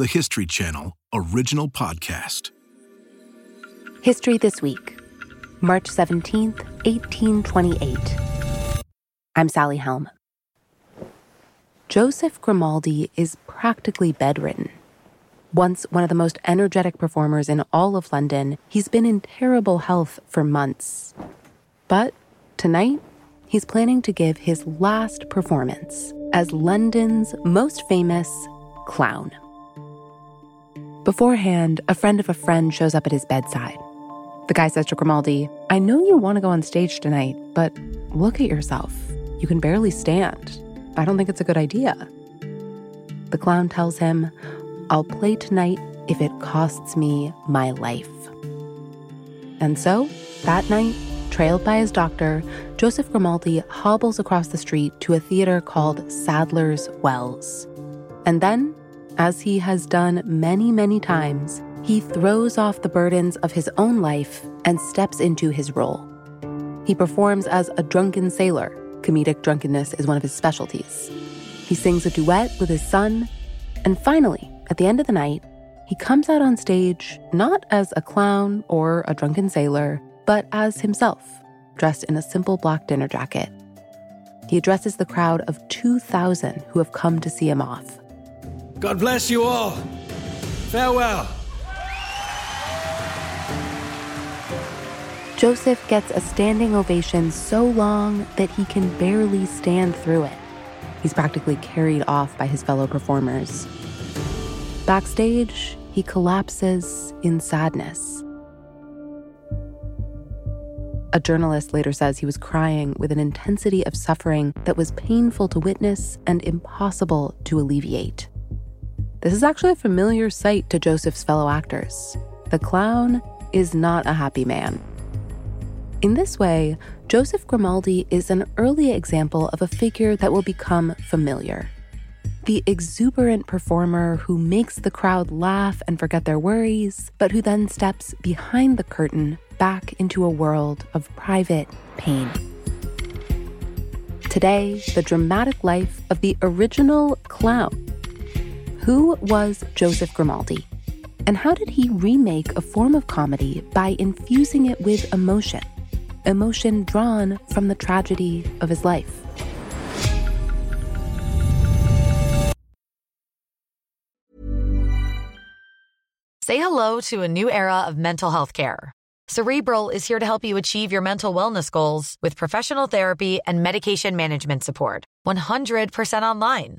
the History Channel original podcast. History This Week, March 17th, 1828. I'm Sally Helm. Joseph Grimaldi is practically bedridden. Once one of the most energetic performers in all of London, he's been in terrible health for months. But tonight, he's planning to give his last performance as London's most famous clown. Beforehand, a friend of a friend shows up at his bedside. The guy says to Grimaldi, "I know you want to go on stage tonight, but look at yourself. You can barely stand. I don't think it's a good idea." The clown tells him, "I'll play tonight if it costs me my life." And so, that night, trailed by his doctor, Joseph Grimaldi hobbles across the street to a theater called Sadler's Wells. And then, as he has done many, many times, he throws off the burdens of his own life and steps into his role. He performs as a drunken sailor. Comedic drunkenness is one of his specialties. He sings a duet with his son. And finally, at the end of the night, he comes out on stage not as a clown or a drunken sailor, but as himself, dressed in a simple black dinner jacket. He addresses the crowd of 2,000 who have come to see him off. "God bless you all. Farewell." Joseph gets a standing ovation so long that he can barely stand through it. He's practically carried off by his fellow performers. Backstage, he collapses in sadness. A journalist later says he was crying with an intensity of suffering that was painful to witness and impossible to alleviate. This is actually a familiar sight to Joseph's fellow actors. The clown is not a happy man. In this way, Joseph Grimaldi is an early example of a figure that will become familiar. The exuberant performer who makes the crowd laugh and forget their worries, but who then steps behind the curtain back into a world of private pain. Today, the dramatic life of the original clown. Who was Joseph Grimaldi? And how did he remake a form of comedy by infusing it with emotion? Emotion drawn from the tragedy of his life. Say hello to a new era of mental health care. Cerebral is here to help you achieve your mental wellness goals with professional therapy and medication management support. 100% online.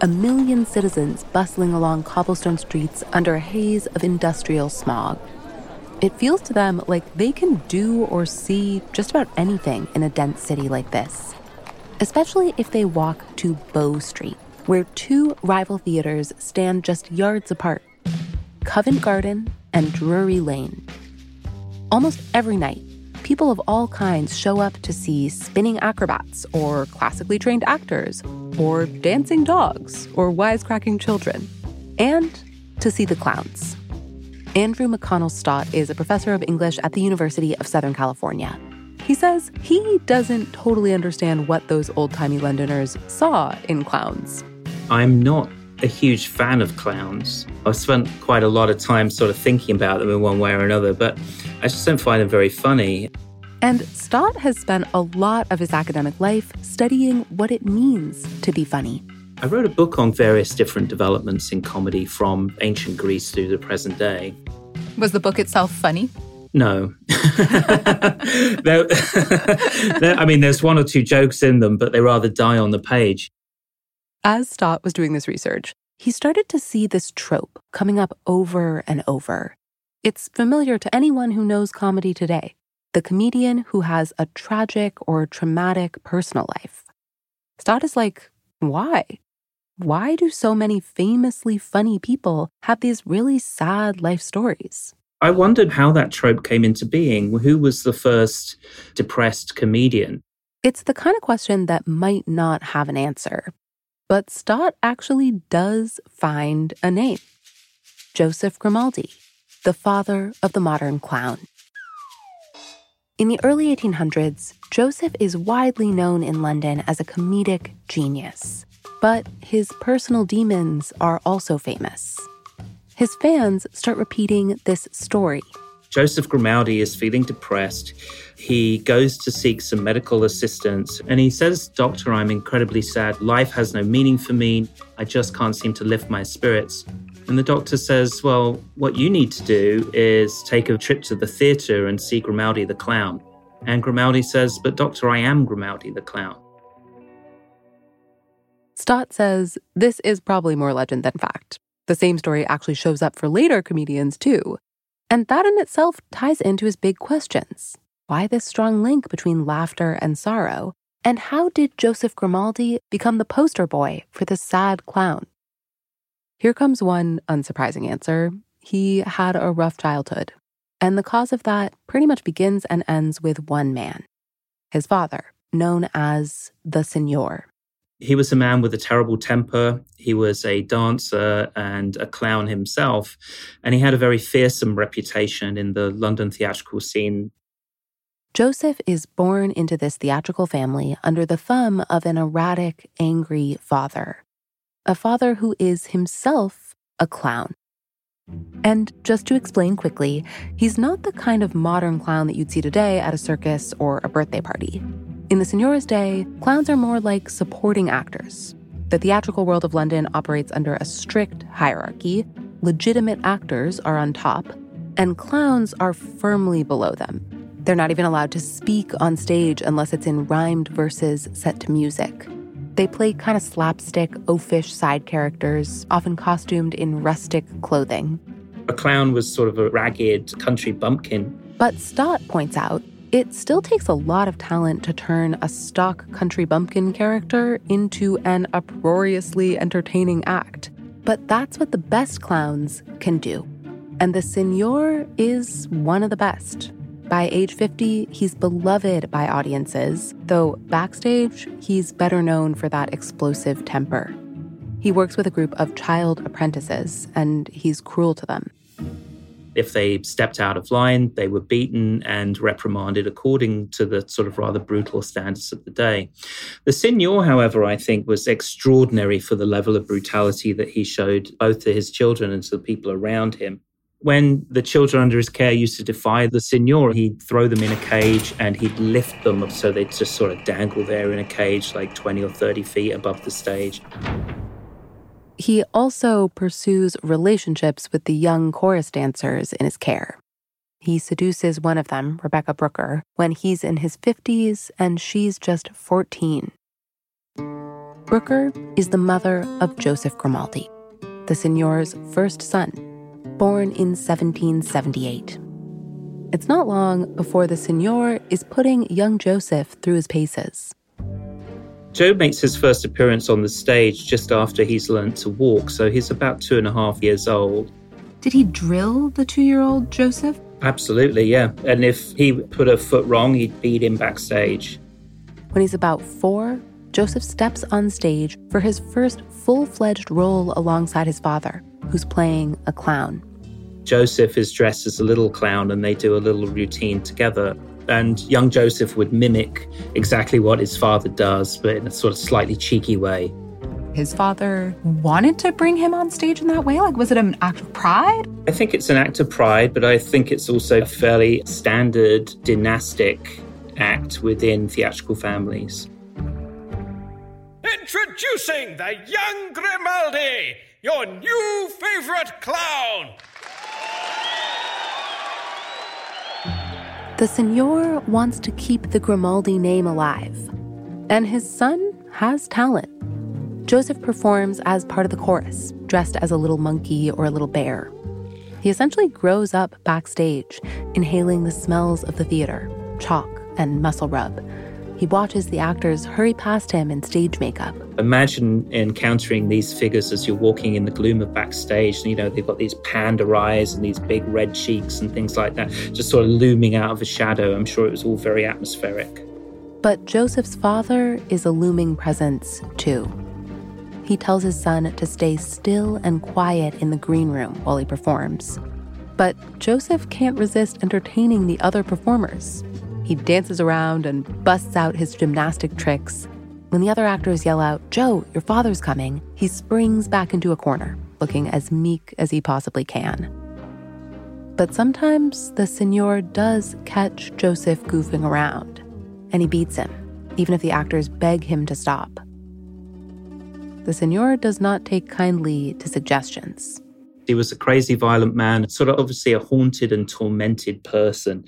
A million citizens bustling along cobblestone streets under a haze of industrial smog. It feels to them like they can do or see just about anything in a dense city like this, especially if they walk to Bow Street, where two rival theaters stand just yards apart, Covent Garden and Drury Lane. Almost every night, people of all kinds show up to see spinning acrobats or classically trained actors or dancing dogs or wisecracking children, and to see the clowns. Andrew McConnell Stott is a professor of English at the University of Southern California. He says he doesn't totally understand what those old-timey Londoners saw in clowns. I'm not a huge fan of clowns. I've spent quite a lot of time sort of thinking about them in one way or another, but I just don't find them very funny. And Stott has spent a lot of his academic life studying what it means to be funny. I wrote a book on various different developments in comedy from ancient Greece through the present day. Was the book itself funny? No. I mean, there's one or two jokes in them, but they rather die on the page. As Stott was doing this research, he started to see this trope coming up over and over. It's familiar to anyone who knows comedy today. The comedian who has a tragic or traumatic personal life. Stott is like, why? Why do so many famously funny people have these really sad life stories? I wondered how that trope came into being. Who was the first depressed comedian? It's the kind of question that might not have an answer. But Stott actually does find a name. Joseph Grimaldi, the father of the modern clown. In the early 1800s, Joseph is widely known in London as a comedic genius. But his personal demons are also famous. His fans start repeating this story. Joseph Grimaldi is feeling depressed. He goes to seek some medical assistance, and he says, "Doctor, I'm incredibly sad. Life has no meaning for me. I just can't seem to lift my spirits." And the doctor says, well, what you need to do is take a trip to the theatre and see Grimaldi the Clown. And Grimaldi says, but doctor, I am Grimaldi the Clown. Stott says this is probably more legend than fact. The same story actually shows up for later comedians too. And that in itself ties into his big questions. Why this strong link between laughter and sorrow? And how did Joseph Grimaldi become the poster boy for the sad clown? Here comes one unsurprising answer. He had a rough childhood, and the cause of that pretty much begins and ends with one man, his father, known as the Signor. He was a man with a terrible temper. He was a dancer and a clown himself, and he had a very fearsome reputation in the London theatrical scene. Joseph is born into this theatrical family under the thumb of an erratic, angry father. A father who is himself a clown. And just to explain quickly, he's not the kind of modern clown that you'd see today at a circus or a birthday party. In the Signora's day, clowns are more like supporting actors. The theatrical world of London operates under a strict hierarchy. Legitimate actors are on top, and clowns are firmly below them. They're not even allowed to speak on stage unless it's in rhymed verses set to music. They play kind of slapstick, oafish side characters, often costumed in rustic clothing. A clown was sort of a ragged country bumpkin. But Stott points out, it still takes a lot of talent to turn a stock country bumpkin character into an uproariously entertaining act. But that's what the best clowns can do. And the Signor is one of the best. By age 50, he's beloved by audiences, though backstage, he's better known for that explosive temper. He works with a group of child apprentices, and he's cruel to them. If they stepped out of line, they were beaten and reprimanded according to the sort of rather brutal standards of the day. The Signor, however, I think, was extraordinary for the level of brutality that he showed both to his children and to the people around him. When the children under his care used to defy the Signor, he'd throw them in a cage and he'd lift them up so they'd just sort of dangle there in a cage like 20 or 30 feet above the stage. He also pursues relationships with the young chorus dancers in his care. He seduces one of them, Rebecca Brooker, when he's in his 50s and she's just 14. Brooker is the mother of Joseph Grimaldi, the Signor's first son, born in 1778. It's not long before the Signor is putting young Joseph through his paces. Joe makes his first appearance on the stage just after he's learned to walk, so he's about 2.5 years old. Did he drill the 2-year-old Joseph? Absolutely, yeah. And if he put a foot wrong, he'd beat him backstage. When he's about 4, Joseph steps on stage for his first full-fledged role alongside his father, who's playing a clown. Joseph is dressed as a little clown and they do a little routine together. And young Joseph would mimic exactly what his father does, but in a sort of slightly cheeky way. His father wanted to bring him on stage in that way? Like, was it an act of pride? I think it's an act of pride, but I think it's also a fairly standard dynastic act within theatrical families. Introducing the young Grimaldi, your new favorite clown. The Signor wants to keep the Grimaldi name alive, and his son has talent. Joseph performs as part of the chorus, dressed as a little monkey or a little bear. He essentially grows up backstage, inhaling the smells of the theater, chalk and muscle rub. He watches the actors hurry past him in stage makeup. Imagine encountering these figures as you're walking in the gloom of backstage. You know, they've got these panda eyes and these big red cheeks and things like that, just sort of looming out of a shadow. I'm sure it was all very atmospheric. But Joseph's father is a looming presence, too. He tells his son to stay still and quiet in the green room while he performs. But Joseph can't resist entertaining the other performers. He dances around and busts out his gymnastic tricks. When the other actors yell out, "Joe, your father's coming," he springs back into a corner, looking as meek as he possibly can. But sometimes the Signor does catch Joseph goofing around, and he beats him, even if the actors beg him to stop. The Signor does not take kindly to suggestions. He was a crazy, violent man, sort of obviously a haunted and tormented person.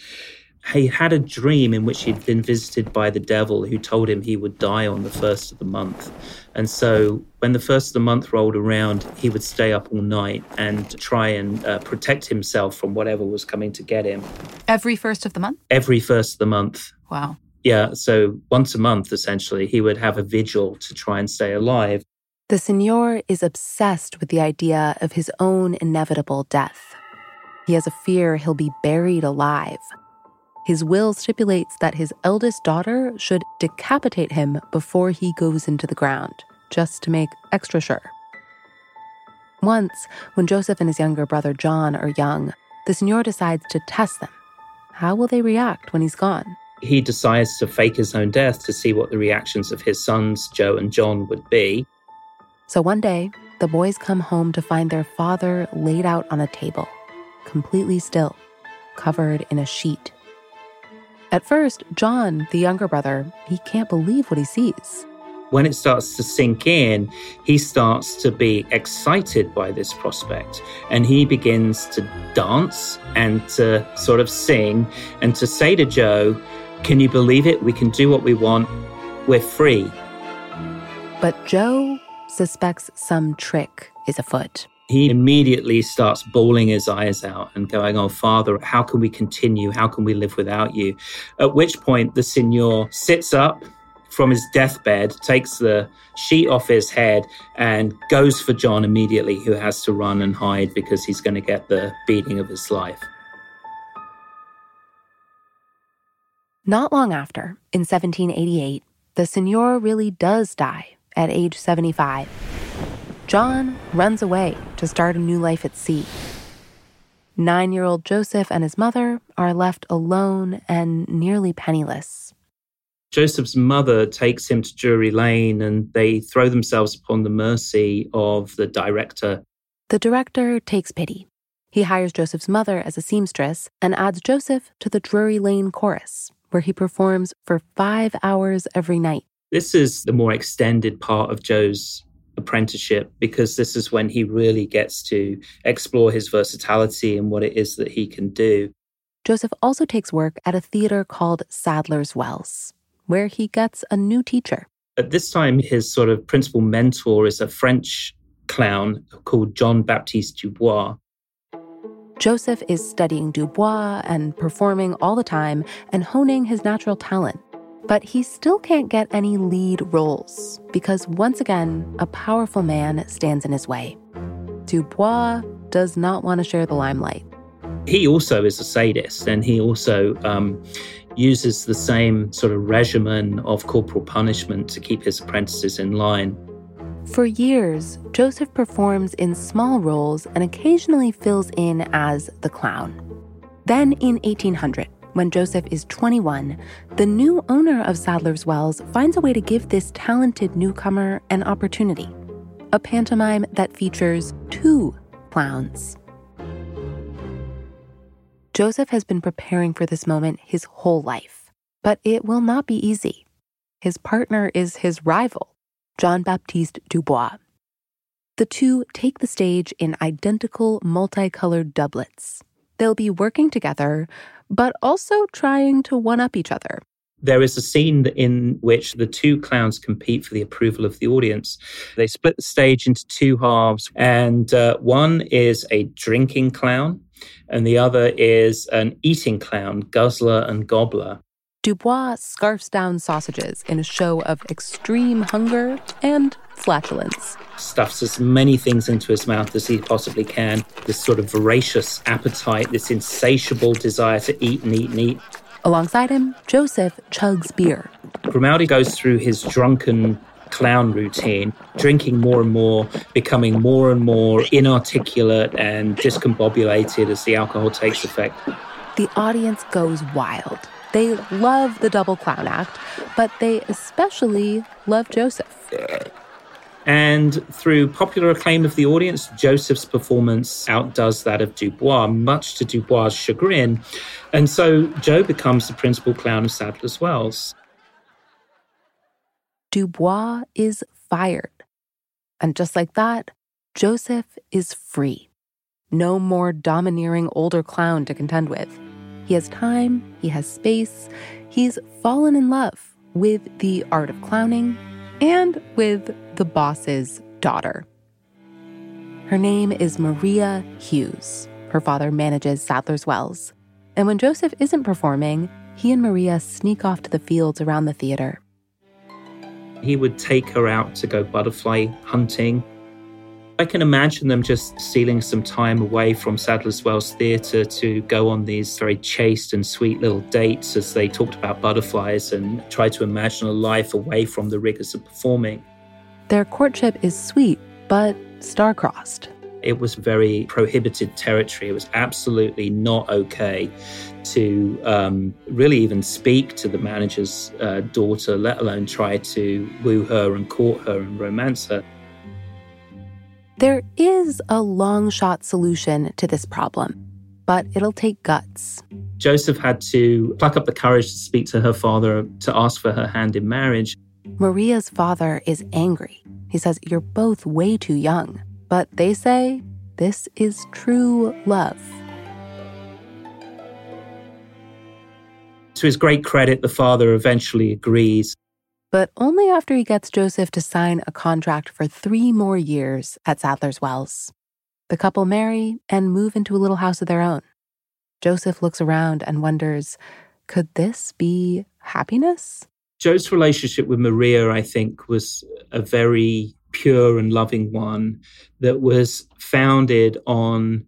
He had a dream in which he'd been visited by the devil, who told him he would die on the first of the month. And so when the first of the month rolled around, he would stay up all night and try and protect himself from whatever was coming to get him. Every first of the month? Every first of the month. Wow. Yeah, so once a month, essentially, he would have a vigil to try and stay alive. The Signor is obsessed with the idea of his own inevitable death. He has a fear he'll be buried alive. His will stipulates that his eldest daughter should decapitate him before he goes into the ground, just to make extra sure. Once, when Joseph and his younger brother John are young, the Signor decides to test them. How will they react when he's gone? He decides to fake his own death to see what the reactions of his sons, Joe and John, would be. So one day, the boys come home to find their father laid out on a table, completely still, covered in a sheet. At first, John, the younger brother, he can't believe what he sees. When it starts to sink in, he starts to be excited by this prospect, and he begins to dance and to sort of sing and to say to Joe, "Can you believe it? We can do what we want. We're free." But Joe suspects some trick is afoot. He immediately starts bawling his eyes out and going, "Oh, Father, how can we continue? How can we live without you?" At which point, the Signor sits up from his deathbed, takes the sheet off his head, and goes for John immediately, who has to run and hide because he's going to get the beating of his life. Not long after, in 1788, the Signor really does die at age 75. John runs away to start a new life at sea. 9-year-old Joseph and his mother are left alone and nearly penniless. Joseph's mother takes him to Drury Lane, and they throw themselves upon the mercy of the director. The director takes pity. He hires Joseph's mother as a seamstress and adds Joseph to the Drury Lane chorus, where he performs for 5 hours every night. This is the more extended part of Joe's apprenticeship, because this is when he really gets to explore his versatility and what it is that he can do. Joseph also takes work at a theater called Sadler's Wells, where he gets a new teacher. At this time, his sort of principal mentor is a French clown called Jean-Baptiste Dubois. Joseph is studying Dubois and performing all the time and honing his natural talent. But he still can't get any lead roles because, once again, a powerful man stands in his way. Dubois does not want to share the limelight. He also is a sadist, and he also uses the same sort of regimen of corporal punishment to keep his apprentices in line. For years, Joseph performs in small roles and occasionally fills in as the clown. Then in 1800, when Joseph is 21, the new owner of Sadler's Wells finds a way to give this talented newcomer an opportunity, a pantomime that features 2 clowns. Joseph has been preparing for this moment his whole life, but it will not be easy. His partner is his rival, Jean-Baptiste Dubois. The 2 take the stage in identical multicolored doublets. They'll be working together, but also trying to one-up each other. There is a scene in which the two clowns compete for the approval of the audience. They split the stage into two halves, and one is a drinking clown, and the other is an eating clown, guzzler and gobbler. Dubois scarfs down sausages in a show of extreme hunger and flatulence. Stuffs as many things into his mouth as he possibly can. This sort of voracious appetite, this insatiable desire to eat and eat and eat. Alongside him, Joseph chugs beer. Grimaldi goes through his drunken clown routine, drinking more and more, becoming more and more inarticulate and discombobulated as the alcohol takes effect. The audience goes wild. They love the double clown act, but they especially love Joseph. And through popular acclaim of the audience, Joseph's performance outdoes that of Dubois, much to Dubois' chagrin. And so Joe becomes the principal clown of Sadler's Wells. Dubois is fired. And just like that, Joseph is free. No more domineering older clown to contend with. He has time, he has space, he's fallen in love with the art of clowning and with the boss's daughter. Her name is Maria Hughes. Her father manages Sadler's Wells. And when Joseph isn't performing, he and Maria sneak off to the fields around the theater. He would take her out to go butterfly hunting. I can imagine them just stealing some time away from Sadler's Wells Theatre to go on these very chaste and sweet little dates as they talked about butterflies and tried to imagine a life away from the rigors of performing. Their courtship is sweet, but star-crossed. It was very prohibited territory. It was absolutely not okay to really even speak to the manager's daughter, let alone try to woo her and court her and romance her. There is a long-shot solution to this problem, but it'll take guts. Joseph had to pluck up the courage to speak to her father to ask for her hand in marriage. Maria's father is angry. He says, "You're both way too young." But they say, this is true love. To his great credit, the father eventually agrees. But only after he gets Joseph to sign a contract for 3 more years at Sadler's Wells. The couple marry and move into a little house of their own. Joseph looks around and wonders, could this be happiness? Joe's relationship with Maria, I think, was a very pure and loving one that was founded on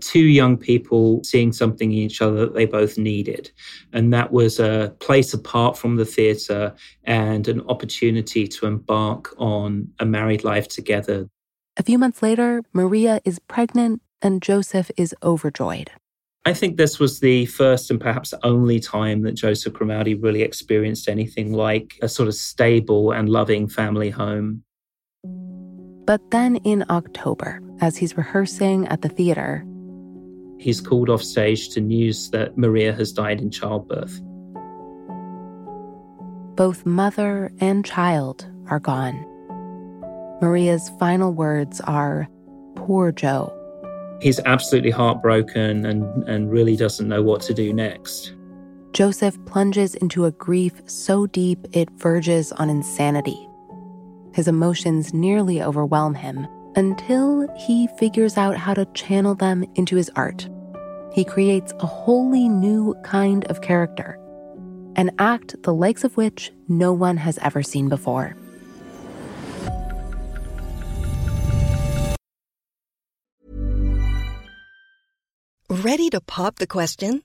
two young people seeing something in each other that they both needed. And that was a place apart from the theatre and an opportunity to embark on a married life together. A few months later, Maria is pregnant and Joseph is overjoyed. I think this was the first and perhaps only time that Joseph Grimaldi really experienced anything like a sort of stable and loving family home. But then in October, as he's rehearsing at the theater, he's called off stage to news that Maria has died in childbirth. Both mother and child are gone. Maria's final words are, "Poor Joe." He's absolutely heartbroken and really doesn't know what to do next. Joseph plunges into a grief so deep it verges on insanity. His emotions nearly overwhelm him until he figures out how to channel them into his art. He creates a wholly new kind of character, an act the likes of which no one has ever seen before. Ready to pop the question?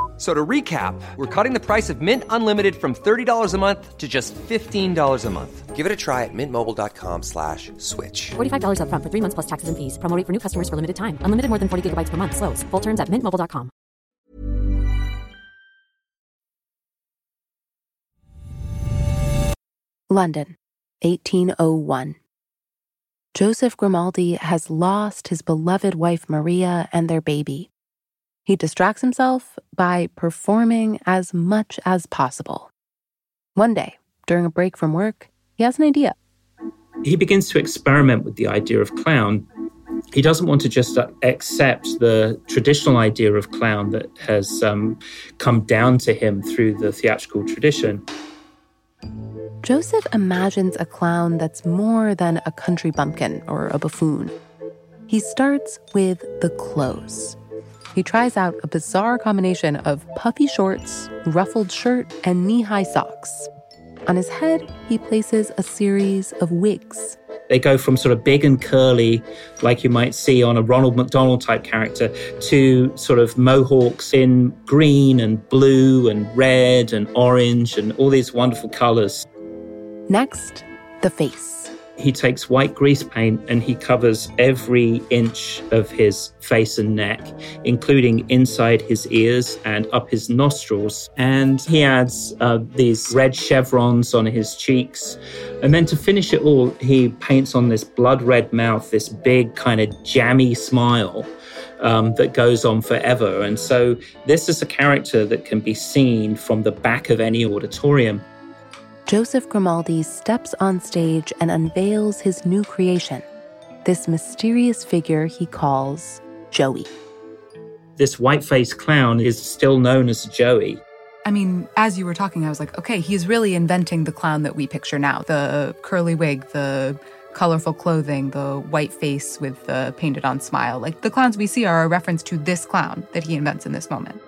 So to recap, we're cutting the price of Mint Unlimited from $30 a month to just $15 a month. Give it a try at mintmobile.com/switch. $45 up front for 3 months plus taxes and fees. Promo rate for new customers for limited time. Unlimited more than 40 gigabytes per month. Slows full terms at mintmobile.com. London, 1801. Joseph Grimaldi has lost his beloved wife Maria and their baby. He distracts himself by performing as much as possible. One day, during a break from work, he has an idea. He begins to experiment with the idea of clown. He doesn't want to just accept the traditional idea of clown that has come down to him through the theatrical tradition. Joseph imagines a clown that's more than a country bumpkin or a buffoon. He starts with the clothes. He tries out a bizarre combination of puffy shorts, ruffled shirt, and knee-high socks. On his head, he places a series of wigs. They go from sort of big and curly, like you might see on a Ronald McDonald type character, to sort of mohawks in green and blue and red and orange and all these wonderful colors. Next, the face. He takes white grease paint and he covers every inch of his face and neck, including inside his ears and up his nostrils. And he adds these red chevrons on his cheeks. And then to finish it all, he paints on this blood red mouth, this big kind of jammy smile that goes on forever. And so this is a character that can be seen from the back of any auditorium. Joseph Grimaldi steps on stage and unveils his new creation, this mysterious figure he calls Joey. This white-faced clown is still known as Joey. I mean, as you were talking, I was like, okay, he's really inventing the clown that we picture now. The curly wig, the colorful clothing, the white face with the painted-on smile. Like, the clowns we see are a reference to this clown that he invents in this moment.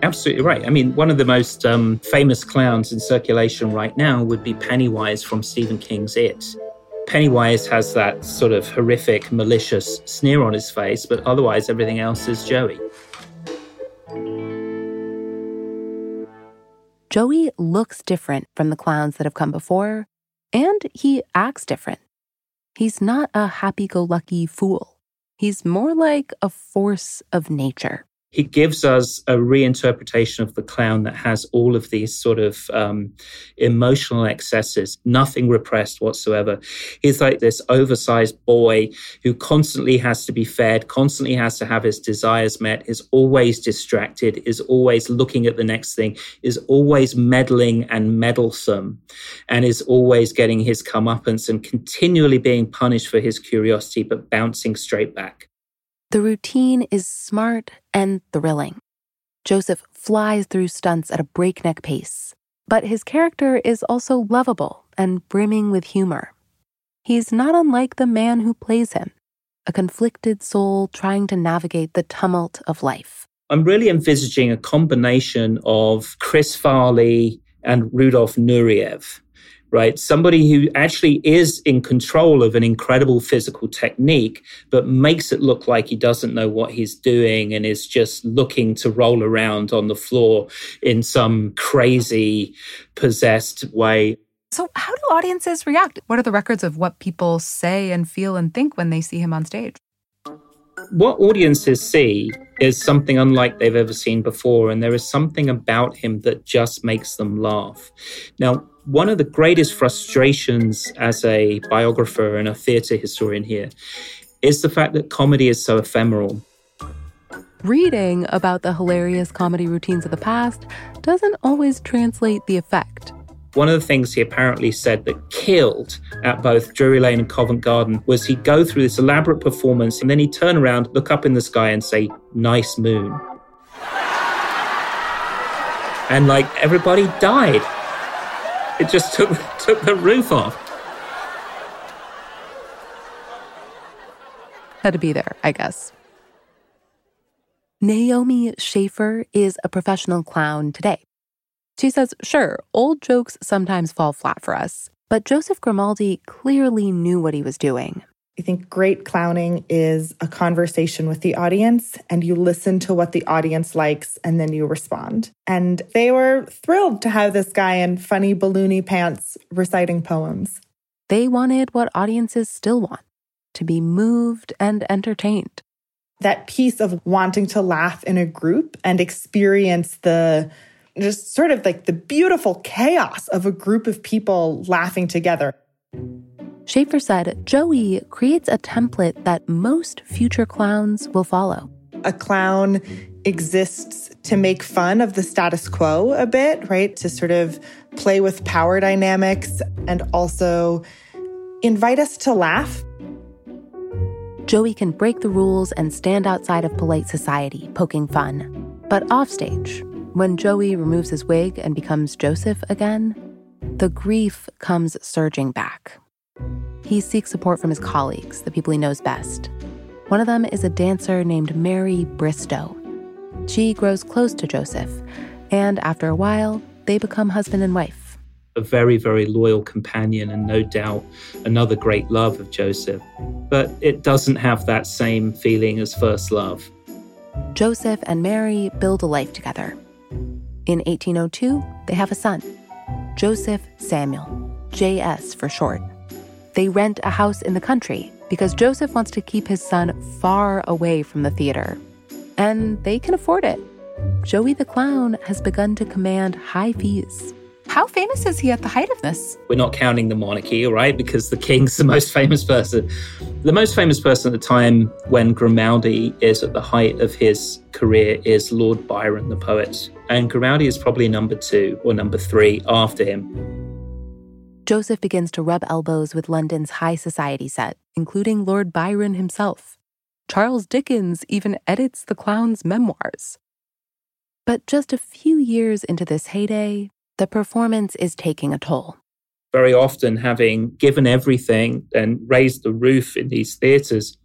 Absolutely right. I mean, one of the most famous clowns in circulation right now would be Pennywise from Stephen King's It. Pennywise has that sort of horrific, malicious sneer on his face, but otherwise everything else is Joey. Joey looks different from the clowns that have come before, and he acts different. He's not a happy-go-lucky fool. He's more like a force of nature. He gives us a reinterpretation of the clown that has all of these sort of emotional excesses, nothing repressed whatsoever. He's like this oversized boy who constantly has to be fed, constantly has to have his desires met, is always distracted, is always looking at the next thing, is always meddling and meddlesome, and is always getting his comeuppance and continually being punished for his curiosity, but bouncing straight back. The routine is smart and thrilling. Joseph flies through stunts at a breakneck pace, but his character is also lovable and brimming with humor. He's not unlike the man who plays him, a conflicted soul trying to navigate the tumult of life. I'm really envisaging a combination of Chris Farley and Rudolf Nureyev. Right, somebody who actually is in control of an incredible physical technique, but makes it look like he doesn't know what he's doing and is just looking to roll around on the floor in some crazy, possessed way. So how do audiences react? What are the records of what people say and feel and think when they see him on stage? What audiences see is something unlike they've ever seen before, and there is something about him that just makes them laugh. Now, one of the greatest frustrations as a biographer and a theatre historian here is the fact that comedy is so ephemeral. Reading about the hilarious comedy routines of the past doesn't always translate the effect. One of the things he apparently said that killed at both Drury Lane and Covent Garden was he'd go through this elaborate performance and then he'd turn around, look up in the sky and say, "Nice moon." And like everybody died. It just took the roof off. Had to be there, I guess. Naomi Schaefer is a professional clown today. She says, sure, old jokes sometimes fall flat for us, but Joseph Grimaldi clearly knew what he was doing. I think great clowning is a conversation with the audience, and you listen to what the audience likes, and then you respond. And they were thrilled to have this guy in funny balloony pants reciting poems. They wanted what audiences still want, to be moved and entertained. That piece of wanting to laugh in a group and experience the just sort of like the beautiful chaos of a group of people laughing together. Schaefer said Joey creates a template that most future clowns will follow. A clown exists to make fun of the status quo a bit, right? To sort of play with power dynamics and also invite us to laugh. Joey can break the rules and stand outside of polite society, poking fun. But offstage, when Joey removes his wig and becomes Joseph again, the grief comes surging back. He seeks support from his colleagues, the people he knows best. One of them is a dancer named Mary Bristow. She grows close to Joseph, and after a while, they become husband and wife. A very, very loyal companion and no doubt another great love of Joseph. But it doesn't have that same feeling as first love. Joseph and Mary build a life together. In 1802, they have a son, Joseph Samuel, J.S. for short. They rent a house in the country because Joseph wants to keep his son far away from the theater. And they can afford it. Joey the Clown has begun to command high fees. How famous is he at the height of this? We're not counting the monarchy, right? Because the king's the most famous person. The most famous person at the time when Grimaldi is at the height of his career is Lord Byron, the poet. And Grimaldi is probably number two or number three after him. Joseph begins to rub elbows with London's high society set, including Lord Byron himself. Charles Dickens even edits the clown's memoirs. But just a few years into this heyday, the performance is taking a toll. Very often, having given everything and raised the roof in these theatres,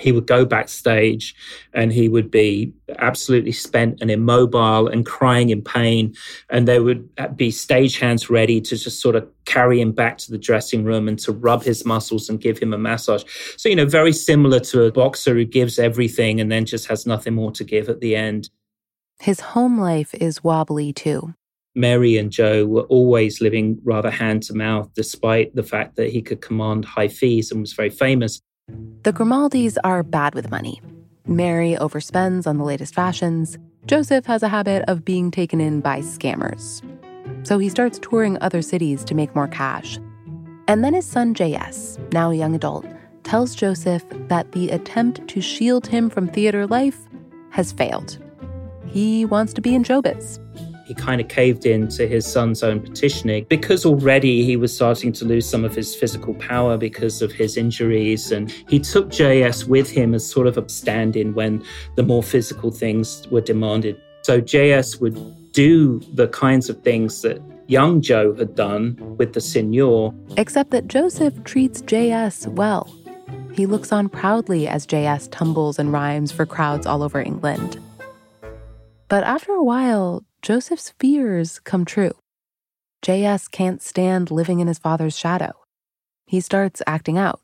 he would go backstage and he would be absolutely spent and immobile and crying in pain. And there would be stagehands ready to just sort of carry him back to the dressing room and to rub his muscles and give him a massage. So, you know, very similar to a boxer who gives everything and then just has nothing more to give at the end. His home life is wobbly, too. Mary and Joe were always living rather hand-to-mouth, despite the fact that he could command high fees and was very famous. The Grimaldis are bad with money. Mary overspends on the latest fashions. Joseph has a habit of being taken in by scammers. So he starts touring other cities to make more cash. And then his son J.S., now a young adult, tells Joseph that the attempt to shield him from theater life has failed. He wants to be in showbiz. He kind of caved in to his son's own petitioning because already he was starting to lose some of his physical power because of his injuries. And he took J.S. with him as sort of a stand-in when the more physical things were demanded. So J.S. would do the kinds of things that young Joe had done with the Signor. Except that Joseph treats J.S. well. He looks on proudly as J.S. tumbles and rhymes for crowds all over England. But after a while, Joseph's fears come true. J.S. can't stand living in his father's shadow. He starts acting out.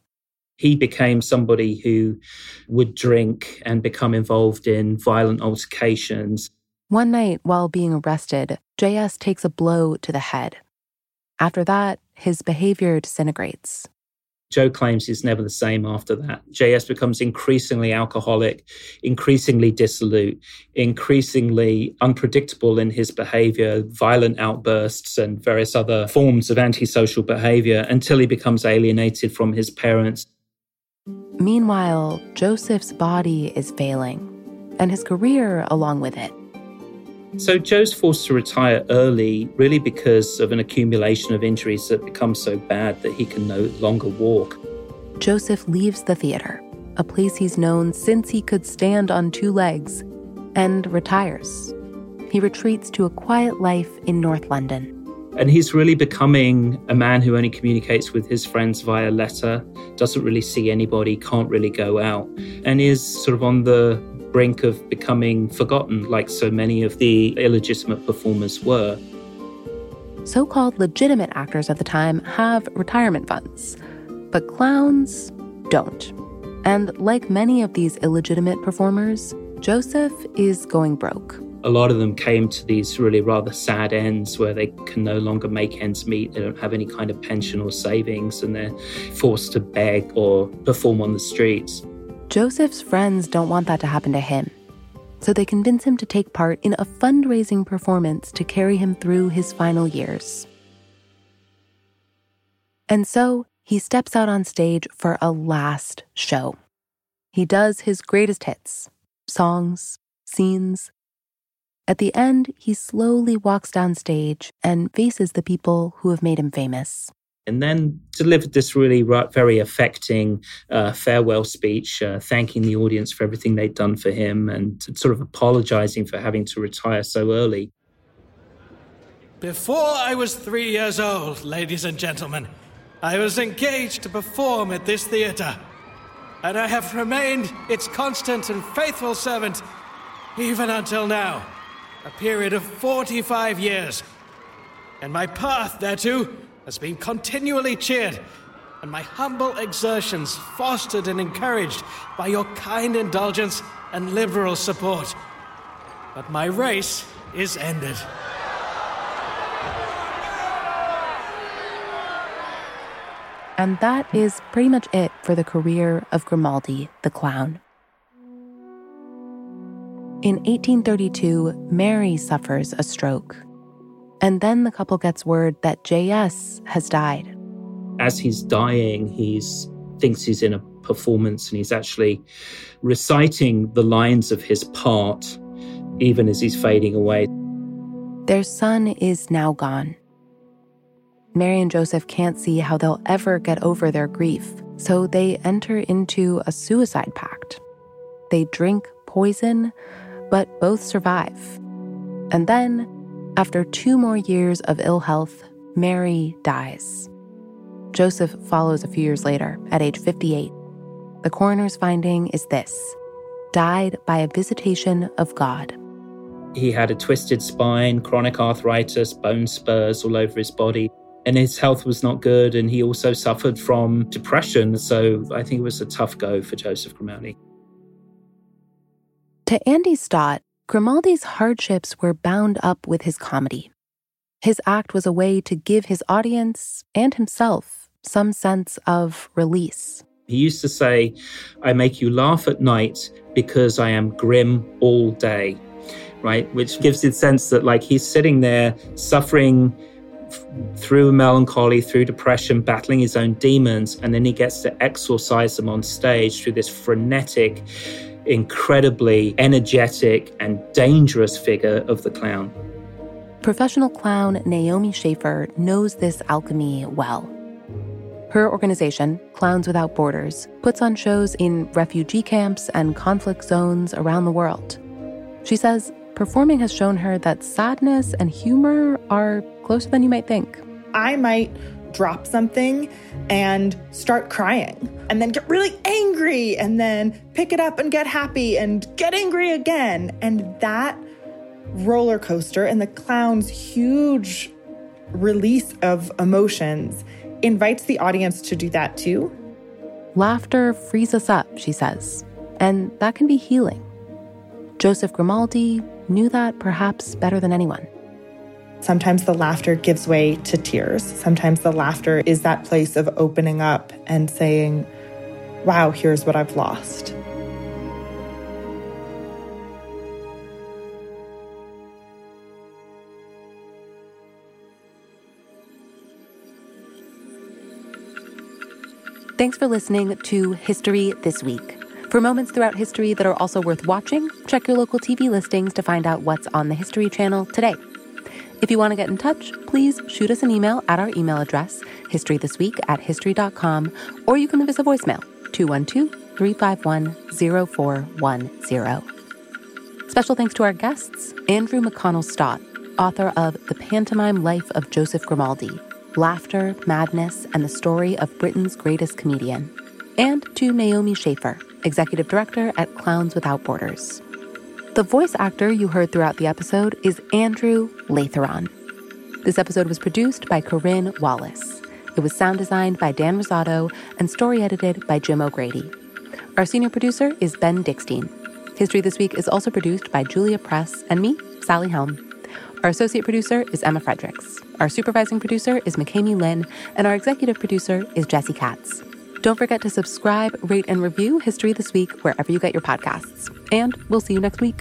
He became somebody who would drink and become involved in violent altercations. One night, while being arrested, J.S. takes a blow to the head. After that, his behavior disintegrates. Joe claims he's never the same after that. J.S. becomes increasingly alcoholic, increasingly dissolute, increasingly unpredictable in his behavior, violent outbursts and various other forms of antisocial behavior until he becomes alienated from his parents. Meanwhile, Joseph's body is failing and his career along with it. So Joe's forced to retire early, really because of an accumulation of injuries that become so bad that he can no longer walk. Joseph leaves the theater, a place he's known since he could stand on two legs, and retires. He retreats to a quiet life in North London. And he's really becoming a man who only communicates with his friends via letter, doesn't really see anybody, can't really go out, and is sort of on the brink of becoming forgotten, like so many of the illegitimate performers were. So-called legitimate actors at the time have retirement funds, but clowns don't. And like many of these illegitimate performers, Joseph is going broke. A lot of them came to these really rather sad ends where they can no longer make ends meet. They don't have any kind of pension or savings, and they're forced to beg or perform on the streets. Joseph's friends don't want that to happen to him, so they convince him to take part in a fundraising performance to carry him through his final years. And so he steps out on stage for a last show. He does his greatest hits, songs, scenes. At the end, he slowly walks down stage and faces the people who have made him famous. And then delivered this really very affecting farewell speech, thanking the audience for everything they'd done for him and sort of apologizing for having to retire so early. Before I was 3 years old, ladies and gentlemen, I was engaged to perform at this theater. And I have remained its constant and faithful servant even until now. A period of 45 years, and my path thereto has been continually cheered, and my humble exertions fostered and encouraged by your kind indulgence and liberal support. But my race is ended. And that is pretty much it for the career of Grimaldi the clown. In 1832, Mary suffers a stroke. And then the couple gets word that J.S. has died. As he's dying, he thinks he's in a performance, and he's actually reciting the lines of his part, even as he's fading away. Their son is now gone. Mary and Joseph can't see how they'll ever get over their grief, so they enter into a suicide pact. They drink poison, but both survive. And then, after 2 more years of ill health, Mary dies. Joseph follows a few years later, at age 58. The coroner's finding is this: died by a visitation of God. He had a twisted spine, chronic arthritis, bone spurs all over his body, and his health was not good, and he also suffered from depression, so I think it was a tough go for Joseph Grimaldi. To Andy Stott, Grimaldi's hardships were bound up with his comedy. His act was a way to give his audience and himself some sense of release. He used to say, "I make you laugh at night because I am grim all day," right? Which gives it a sense that, like, he's sitting there suffering through melancholy, through depression, battling his own demons, and then he gets to exorcise them on stage through this frenetic, incredibly energetic and dangerous figure of the clown. Professional clown Naomi Schaefer knows this alchemy well. Her organization, Clowns Without Borders, puts on shows in refugee camps and conflict zones around the world. She says performing has shown her that sadness and humor are closer than you might think. I might drop something and start crying, and then get really angry, and then pick it up and get happy and get angry again. And that roller coaster and the clown's huge release of emotions invites the audience to do that too. Laughter frees us up, she says, and that can be healing. Joseph Grimaldi knew that perhaps better than anyone. Sometimes the laughter gives way to tears. Sometimes the laughter is that place of opening up and saying, wow, here's what I've lost. Thanks for listening to History This Week. For moments throughout history that are also worth watching, check your local TV listings to find out what's on the History Channel today. If you want to get in touch, please shoot us an email at our email address, historythisweek@history.com, or you can leave us a voicemail, 212-351-0410. Special thanks to our guests, Andrew McConnell Stott, author of The Pantomime Life of Joseph Grimaldi, Laughter, Madness, and the Story of Britain's Greatest Comedian, and to Naomi Schaefer, executive director at Clowns Without Borders. The voice actor you heard throughout the episode is Andrew Latheron. This episode was produced by Corinne Wallace. It was sound designed by Dan Rosato and story edited by Jim O'Grady. Our senior producer is Ben Dickstein. History This Week is also produced by Julia Press and me, Sally Helm. Our associate producer is Emma Fredericks. Our supervising producer is McKamey Lynn, and our executive producer is Jesse Katz. Don't forget to subscribe, rate, and review History This Week wherever you get your podcasts. And we'll see you next week.